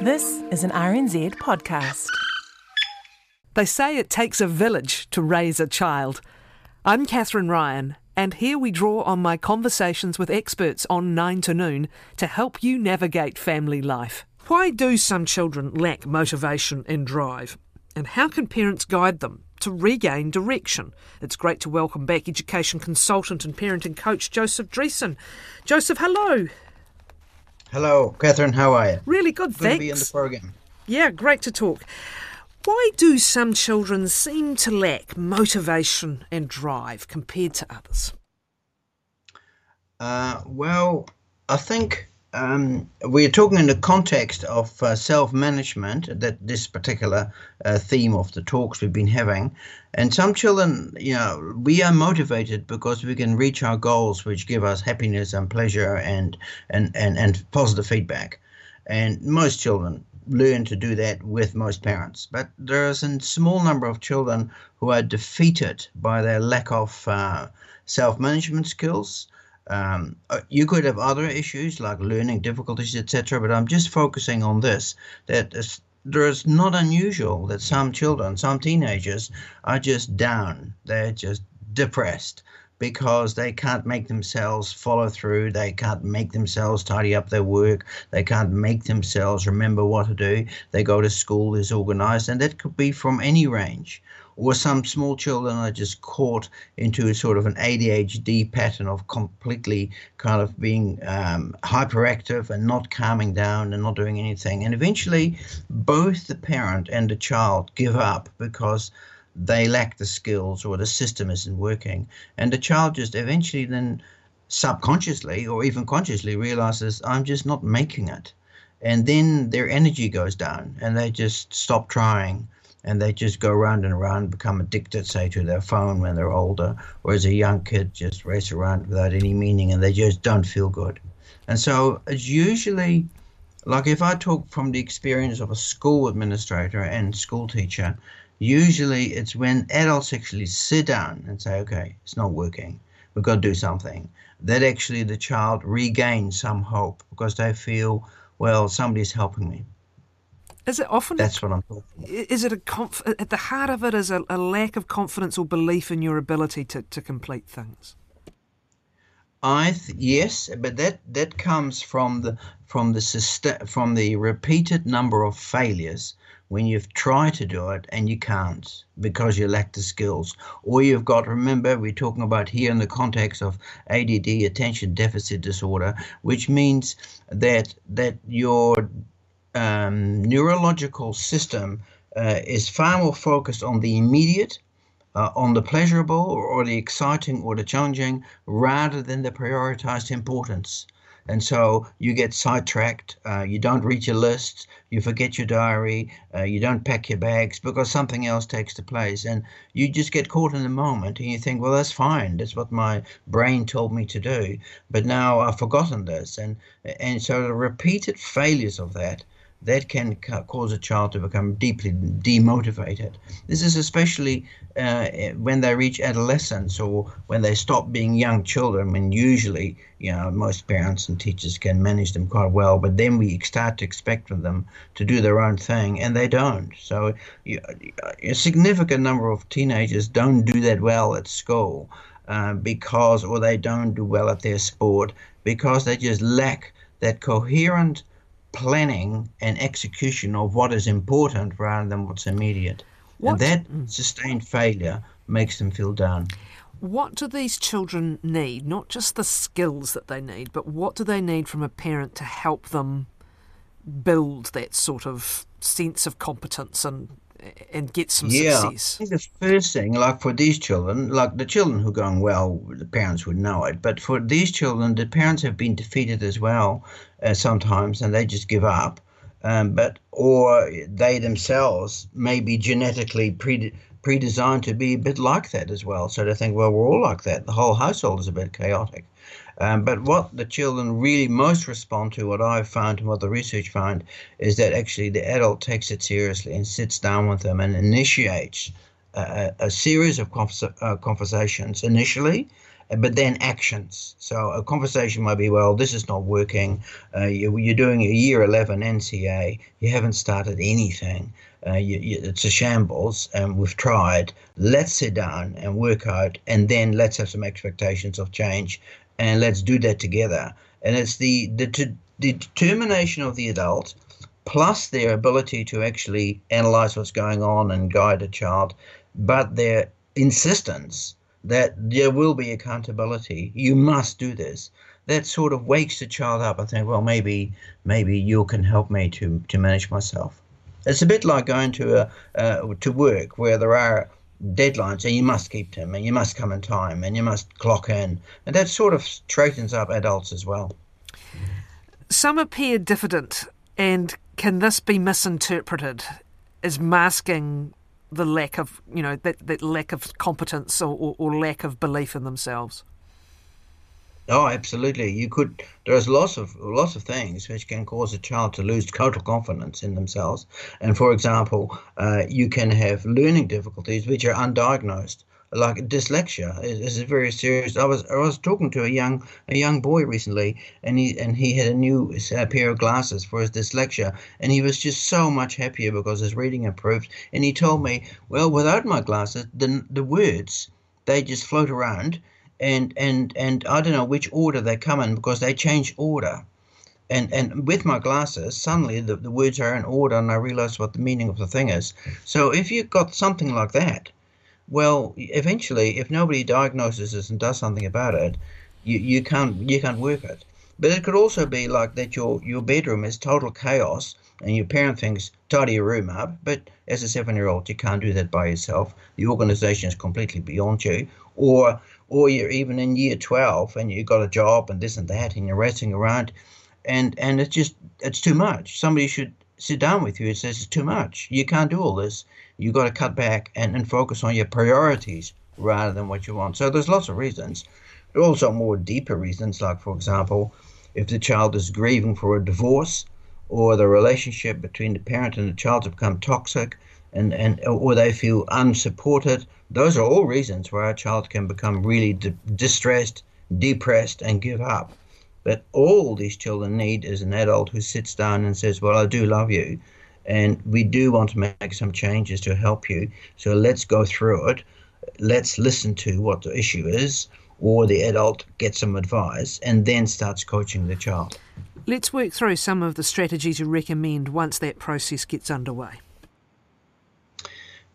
This is an RNZ podcast. They say it takes a village to raise a child. I'm Catherine Ryan, and here we draw on my conversations with experts on 9 to Noon to help you navigate family life. Why do some children lack motivation and drive? And how can parents guide them to regain direction? It's great to welcome back education consultant and parenting coach Joseph Driessen. Joseph, hello. Hello, Catherine, how are you? Really good, thanks. Good to be in the program. Yeah, great to talk. Why do some children seem to lack motivation and drive compared to others? Well, I think we're talking in the context of self-management, that this particular theme of the talks we've been having. And some children, you know, we are motivated because we can reach our goals, which give us happiness and pleasure and positive feedback. And most children learn to do that with most parents. But there's a small number of children who are defeated by their lack of self-management skills. You could have other issues like learning difficulties, etc., but I'm just focusing on this, that it's not unusual that some children, some teenagers, are just down. They're just depressed because they can't make themselves follow through. They can't make themselves tidy up their work. They can't make themselves remember what to do. They go to school disorganized, and that could be from any range. Or some small children are just caught into a sort of an ADHD pattern of completely kind of being hyperactive and not calming down and not doing anything. And eventually, both the parent and the child give up because they lack the skills or the system isn't working. And the child just eventually then subconsciously or even consciously realizes, I'm just not making it. And then their energy goes down and they just stop trying. And they just go round and around, become addicted, say, to their phone when they're older, or as a young kid, just race around without any meaning, and they just don't feel good. And so it's usually, like if I talk from the experience of a school administrator and school teacher, usually it's when adults actually sit down and say, okay, it's not working, we've got to do something, that actually the child regains some hope because they feel, well, somebody's helping me. Is it often? That's what I'm talking about. Is it at the heart of it is a lack of confidence or belief in your ability to complete things? Yes, but that comes from the repeated number of failures when you've tried to do it and you can't because you lack the skills. Or you've got, remember, we're talking about here in the context of ADD, attention deficit disorder, which means that your neurological system is far more focused on the immediate, on the pleasurable or the exciting or the challenging, rather than the prioritized importance. And so you get sidetracked, you don't read your list, you forget your diary, you don't pack your bags because something else takes the place. And you just get caught in the moment and you think, well, that's fine. That's what my brain told me to do. But now I've forgotten this. And so the repeated failures of that can cause a child to become deeply demotivated. This is especially when they reach adolescence or when they stop being young children, and usually, you know, most parents and teachers can manage them quite well, but then we start to expect from them to do their own thing, and they don't. So a significant number of teenagers don't do that well at school because they don't do well at their sport because they just lack that coherent planning and execution of what is important rather than what's immediate. And that sustained failure makes them feel down. What do these children need? Not just the skills that they need, but what do they need from a parent to help them build that sort of sense of competence and and get some success? I think the first thing, like for these children, like the children who are going well, the parents would know it. But for these children, the parents have been defeated as well sometimes, and they just give up. Or they themselves may be genetically pre-designed to be a bit like that as well. So they think, well, we're all like that. The whole household is a bit chaotic. But what the children really most respond to, what I've found and what the research found, is that actually the adult takes it seriously and sits down with them and initiates a series of conversations initially, but then actions. So a conversation might be, well, this is not working. You're doing a year 11 NCEA. You haven't started anything. It's a shambles, and we've tried. Let's sit down and work out, and then let's have some expectations of change, and let's do that together. And it's the determination of the adult plus their ability to actually analyze what's going on and guide a child, but their insistence that there will be accountability. You must do this. That sort of wakes the child up and think, well, maybe you can help me to manage myself. It's a bit like going to work where there are deadlines and you must keep them and you must come in time and you must clock in. And that sort of straightens up adults as well. Some appear diffident, and can this be misinterpreted as masking the lack of, you know, that lack of competence or lack of belief in themselves? Oh, absolutely. There's lots of things which can cause a child to lose total confidence in themselves. And for example, you can have learning difficulties which are undiagnosed. Like dyslexia is very serious. I was talking to a young boy recently, and he had a new pair of glasses for his dyslexia, and he was just so much happier because his reading improved. And he told me, well, without my glasses, the words, they just float around, and I don't know which order they come in because they change order. And with my glasses, suddenly the words are in order, and I realize what the meaning of the thing is. So if you've got something like that, well, eventually, if nobody diagnoses this and does something about it, you can't work it. But it could also be like that your bedroom is total chaos and your parent thinks, tidy your room up. But as a 7-year-old, you can't do that by yourself. The organisation is completely beyond you. Or you're even in year 12 and you've got a job and this and that and you're racing around and it's too much. Somebody should sit down with you and says, it's too much. You can't do all this. You've got to cut back and focus on your priorities rather than what you want. So there's lots of reasons. There are also more deeper reasons, like, for example, if the child is grieving for a divorce or the relationship between the parent and the child has become toxic or they feel unsupported. Those are all reasons why a child can become really distressed, depressed, and give up. But all these children need is an adult who sits down and says, well, I do love you, and we do want to make some changes to help you. So let's go through it. Let's listen to what the issue is, or the adult gets some advice and then starts coaching the child. Let's work through some of the strategies you recommend once that process gets underway.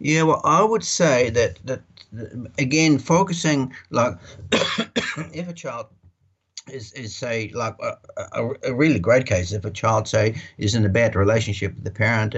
Yeah, well, I would say that again, focusing, like if a child is say, like a really great case, if a child, say, is in a bad relationship with the parent,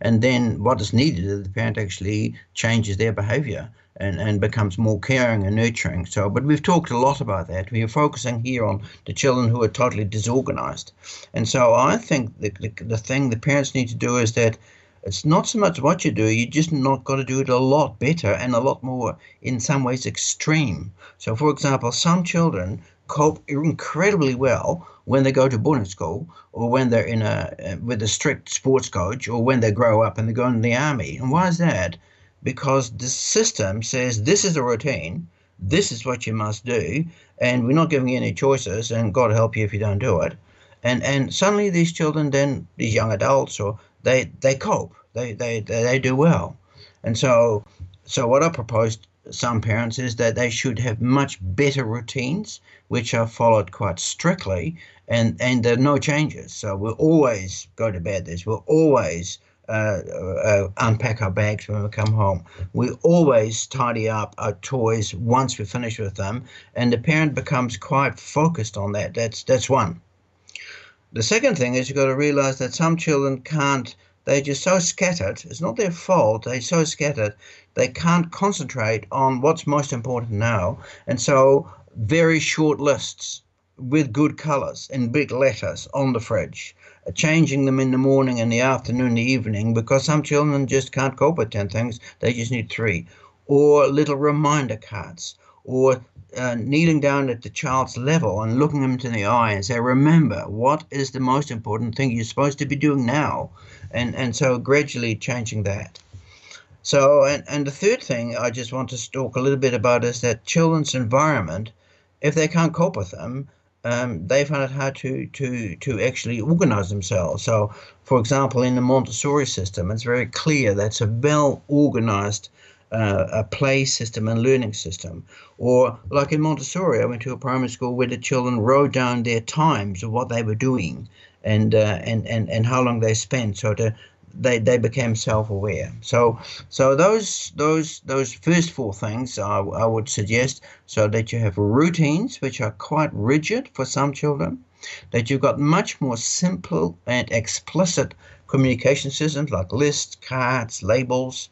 and then what is needed is the parent actually changes their behavior and becomes more caring and nurturing. So, but we've talked a lot about that. We are focusing here on the children who are totally disorganized. And so I think the thing the parents need to do is that it's not so much what you do, you just not got to do it a lot better and a lot more, in some ways, extreme. So, for example, some children cope incredibly well when they go to boarding school, or when they're with a strict sports coach, or when they grow up and they go in the army. And why is that? Because the system says this is a routine, this is what you must do, and we're not giving you any choices, and God help you if you don't do it. And suddenly these children, then these young adults, or they cope, they do well. And so what I proposed some parents is that they should have much better routines which are followed quite strictly, and there are no changes. So we'll always go to bed this, we'll always unpack our bags when we come home, we always tidy up our toys once we're finished with them, and the parent becomes quite focused on that. That's one. The second thing is you've got to realize that some children can't They're just so scattered. It's not their fault. They're so scattered. They can't concentrate on what's most important now. And so very short lists with good colors in big letters on the fridge, changing them in the morning and the afternoon, the evening, because some children just can't cope with 10 things. They just need 3. Or little reminder cards, or kneeling down at the child's level and looking them in the eye and say, remember, what is the most important thing you're supposed to be doing now? And so gradually changing that. So, and the third thing I just want to talk a little bit about is that children's environment, if they can't cope with them, they find it hard to actually organize themselves. So, for example, in the Montessori system, it's very clear that's a well-organized a play system and learning system. Or like in Montessori, I went to a primary school where the children wrote down their times of what they were doing and how long they spent, so that they became self-aware. So those first 4 things I would suggest, so that you have routines which are quite rigid for some children, that you've got much more simple and explicit communication systems like lists, cards, labels,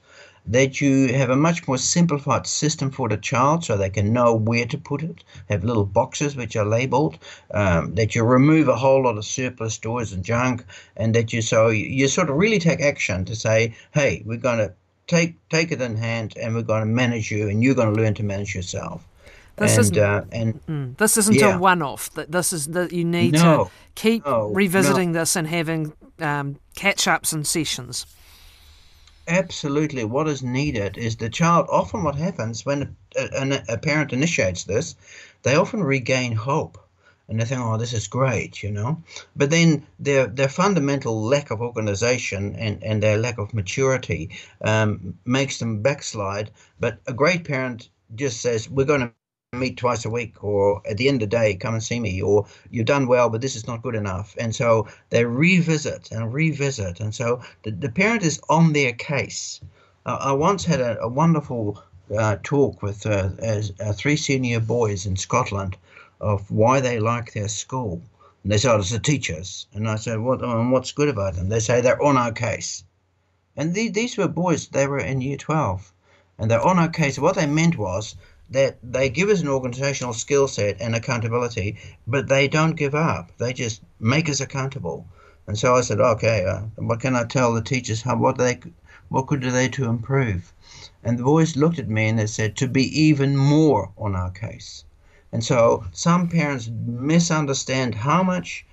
that you have a much more simplified system for the child so they can know where to put it, have little boxes which are labeled, that you remove a whole lot of surplus toys and junk, and that you sort of really take action to say, hey, we're going to take it in hand and we're going to manage you and you're going to learn to manage yourself. This isn't a one-off. This is that you need to keep revisiting this and having catch-ups and sessions. Absolutely. What is needed is the child, often what happens when a parent initiates this, they often regain hope and they think, oh, this is great, you know. But then their fundamental lack of organization and their lack of maturity makes them backslide. But a great parent just says, we're going to meet twice a week, or at the end of the day, come and see me, or you've done well, but this is not good enough. And so they revisit. And so the parent is on their case. I once had a wonderful talk with 3 senior boys in Scotland of why they like their school. And they said, oh, it's the teachers. And I said, what's good about them? They say, they're on our case. And these were boys, they were in year 12. And they're on our case. What they meant was, that they give us an organizational skill set and accountability, but they don't give up. They just make us accountable. And so I said, okay, what can I tell the teachers? What could they do to improve? And the boys looked at me and they said, to be even more on our case. And so some parents misunderstand how much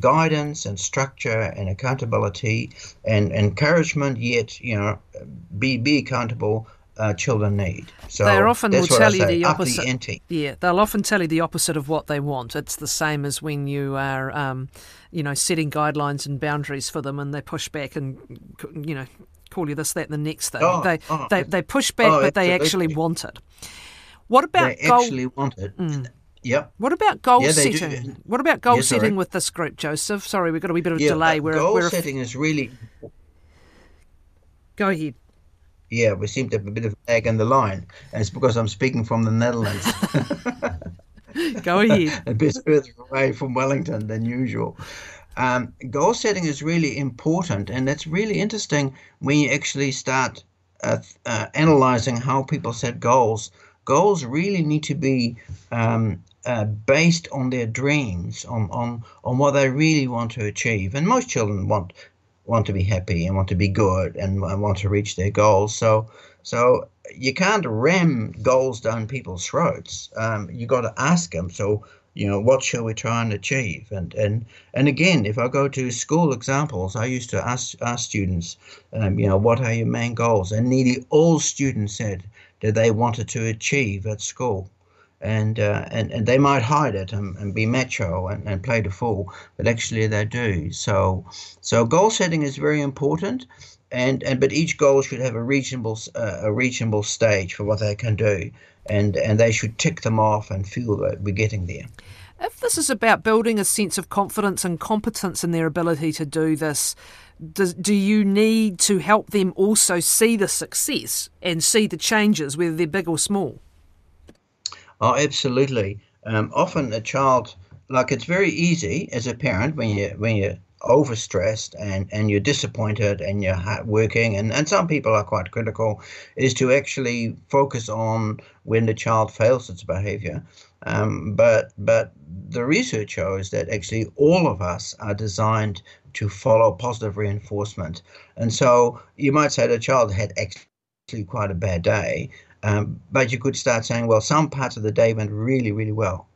guidance and structure and accountability and encouragement, yet, you know, be accountable, children need. So they often will tell you the opposite. They'll often tell you the opposite of what they want. It's the same as when you are, setting guidelines and boundaries for them, and they push back and, call you this, that, and the next thing. They push back, but they actually want it. What about goal? They actually want it. Mm. Yep. What about goal setting? Do. What about goal setting with this group, Joseph? Sorry, we've got a wee bit of delay. Goal setting is really. Go ahead. Yeah, we seem to have a bit of lag in the line, and it's because I'm speaking from the Netherlands. Go ahead. A bit further away from Wellington than usual. Goal setting is really important, and it's really interesting when you actually start analyzing how people set goals. Goals really need to be based on their dreams, on what they really want to achieve. And most children want to be happy and want to be good and want to reach their goals. So you can't ram goals down people's throats. You got to ask them. So, what shall we try and achieve? And again, if I go to school examples, I used to ask students, what are your main goals? And nearly all students said that they wanted to achieve at school. And they might hide it and be macho and play the fool, but actually they do. So goal setting is very important, but each goal should have a reasonable stage for what they can do, and they should tick them off and feel that we're getting there. If this is about building a sense of confidence and competence in their ability to do this, do you need to help them also see the success and see the changes, whether they're big or small? Oh, absolutely. Often a child, like, it's very easy as a parent when you overstressed and you're disappointed and you're working, and some people are quite critical, is to actually focus on when the child fails its behavior. But the research shows that actually all of us are designed to follow positive reinforcement. And so you might say the child had actually quite a bad day, but you could start saying, well, some parts of the day went really, really well.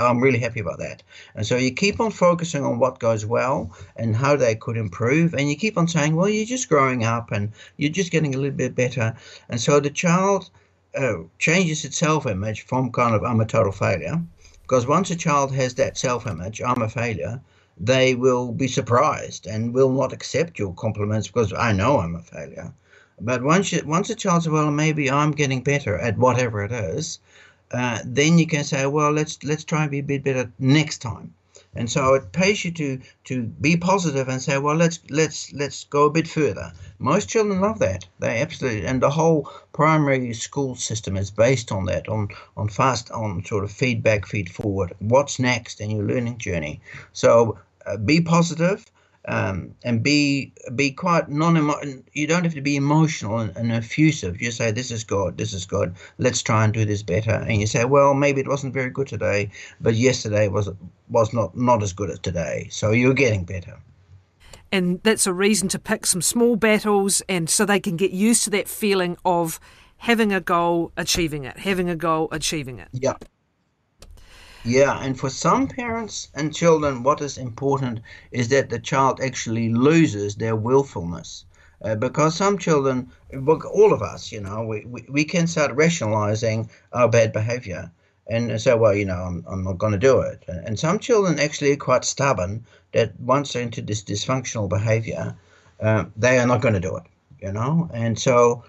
I'm really happy about that. And so you keep on focusing on what goes well and how they could improve. And you keep on saying, well, you're just growing up and you're just getting a little bit better. And so the child changes its self-image from kind of I'm a total failure. Because once a child has that self-image, I'm a failure, they will be surprised and will not accept your compliments because I know I'm a failure. But once a child says, well, maybe I'm getting better at whatever it is, then you can say, well, let's try and be a bit better next time. And so it pays you to be positive and say, well, let's go a bit further. Most children love that. They absolutely, and the whole primary school system is based on that, on sort of feedback, feed forward. What's next in your learning journey? So be positive and be quite non-emotional. You don't have to be emotional and effusive. You say, this is good. Let's try and do this better. And you say, well, maybe it wasn't very good today, but yesterday was not as good as today. So you're getting better. And that's a reason to pick some small battles, and so they can get used to that feeling of having a goal, achieving it, having a goal, achieving it. Yeah. Yeah, and for some parents and children, what is important is that the child actually loses their willfulness. Because some children, all of us, we can start rationalizing our bad behavior and say, so, well, I'm not going to do it. And some children actually are quite stubborn that once they're into this dysfunctional behavior, they are not going to do it, And so,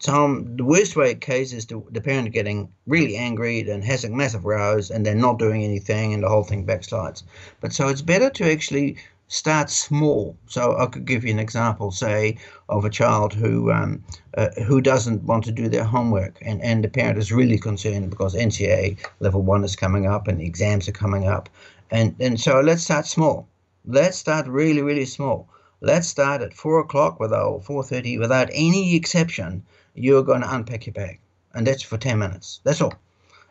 the worst way case is the parent getting really angry and has a massive rows and they're not doing anything and the whole thing backslides. But so it's better to actually start small. So I could give you an example, say, of a child who doesn't want to do their homework and the parent is really concerned because NCEA level 1 is coming up and the exams are coming up. And so let's start small. Let's start really, really small. Let's start at 4 o'clock or 4:30 without any exception. You're going to unpack your bag, and that's for 10 minutes. That's all.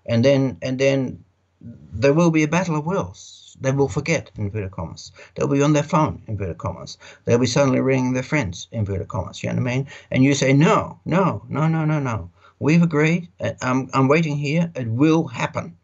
And then there will be a battle of wills. They will forget, inverted commas. They'll be on their phone, inverted commas. They'll be suddenly ringing their friends, inverted commas. You know what I mean? And you say, no. We've agreed. I'm waiting here. It will happen.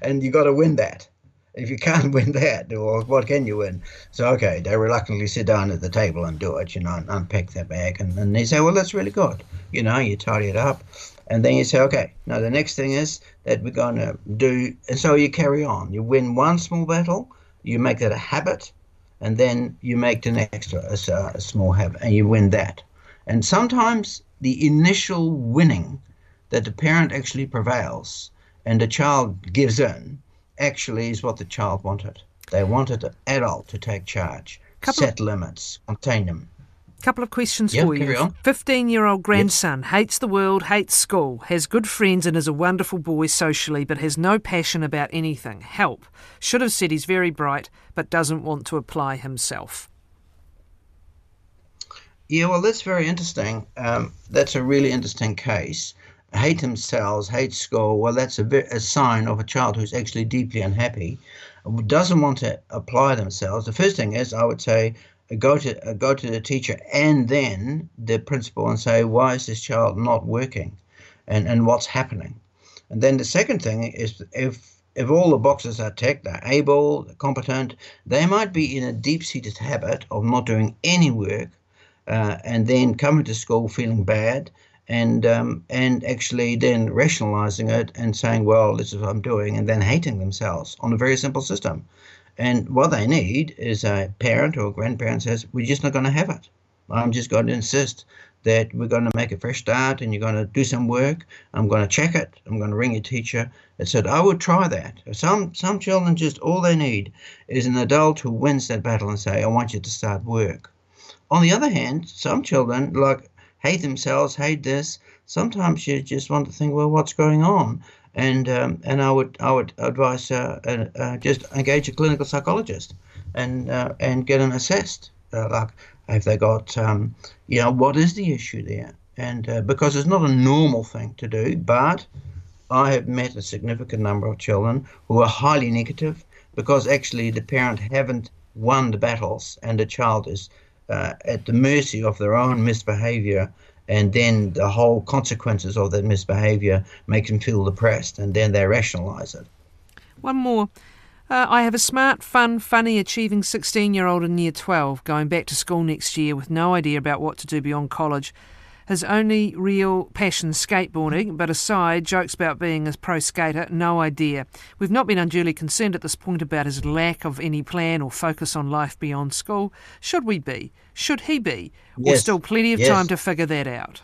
And you got to win that. If you can't win that, or what can you win? So, okay, they reluctantly sit down at the table and do it, and unpack their bag. And they say, well, that's really good. You tidy it up. And then you say, okay, now the next thing is that we're going to do. And so you carry on. You win one small battle. You make that a habit. And then you make the next a small habit. And you win that. And sometimes the initial winning that the parent actually prevails and the child gives in, actually is what the child wanted. They wanted an adult to take charge, set limits, contain them. Couple of questions for you. 15-year-old grandson hates the world, hates school, has good friends and is a wonderful boy socially but has no passion about anything. Help. Should have said he's very bright but doesn't want to apply himself. Yeah, well, that's very interesting. That's a really interesting case. Hate themselves, hate school, well, that's a sign of a child who's actually deeply unhappy, doesn't want to apply themselves. The first thing is, I would say, go to the teacher and then the principal and say, why is this child not working and what's happening? And then the second thing is, if all the boxes are ticked, they're able, they're competent, they might be in a deep-seated habit of not doing any work and then coming to school feeling bad, and actually then rationalizing it and saying, well, this is what I'm doing, and then hating themselves on a very simple system. And what they need is a parent or a grandparent says, we're just not going to have it. I'm just going to insist that we're going to make a fresh start and you're going to do some work. I'm going to check it. I'm going to ring your teacher. And said, I would try that. Some children, just all they need is an adult who wins that battle and say, I want you to start work. On the other hand, some children, like, hate themselves, hate this. Sometimes you just want to think, well, what's going on? And I would advise just engage a clinical psychologist and get them assessed. Like, have they got, what is the issue there? And because it's not a normal thing to do, but I have met a significant number of children who are highly negative because actually the parent haven't won the battles and the child is at the mercy of their own misbehavior, and then the whole consequences of that misbehavior make them feel depressed, and then they rationalize it. One more. I have a smart, funny, achieving 16-year-old in year 12 going back to school next year with no idea about what to do beyond college. His only real passion, skateboarding, but aside, jokes about being a pro skater, no idea. We've not been unduly concerned at this point about his lack of any plan or focus on life beyond school. Should we be? Should he be? Yes. Or still plenty of time to figure that out?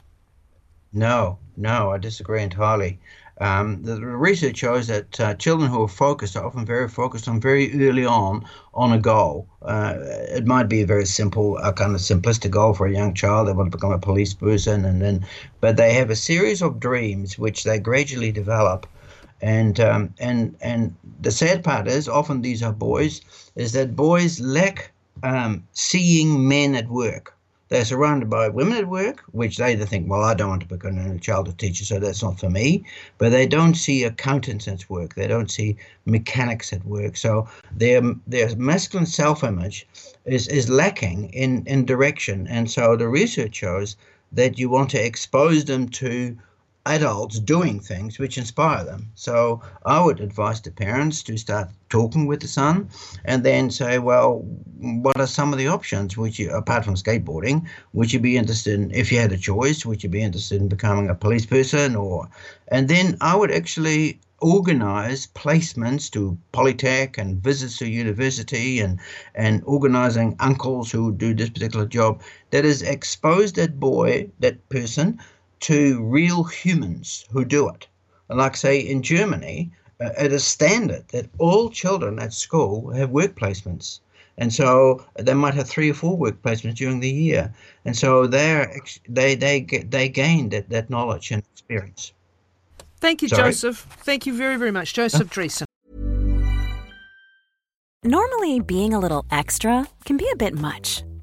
No, I disagree entirely. The research shows that children who are focused are often very focused on very early on a goal. It might be a very simple, kind of simplistic goal for a young child. They want to become a police person, but they have a series of dreams which they gradually develop. And the sad part is, often these are boys, is that boys lack seeing men at work. They're surrounded by women at work, which they either think, well, I don't want to become a childhood teacher, so that's not for me. But they don't see accountants at work. They don't see mechanics at work. So their masculine self-image is lacking in direction. And so the research shows that you want to expose them to adults doing things which inspire them. So I would advise the parents to start talking with the son and then say, well, what are some of the options which you, apart from skateboarding, would you be interested in? If you had a choice, would you be interested in becoming a police person? And then I would actually organize placements to Polytech and visits to university and organizing uncles who do this particular job that is expose that person to real humans who do it. And like, say, in Germany, it is standard that all children at school have work placements. And so they might have 3 or 4 work placements during the year. And so they gain that knowledge and experience. Thank you, Joseph. Thank you very, very much, Joseph Driessen. Normally, being a little extra can be a bit much.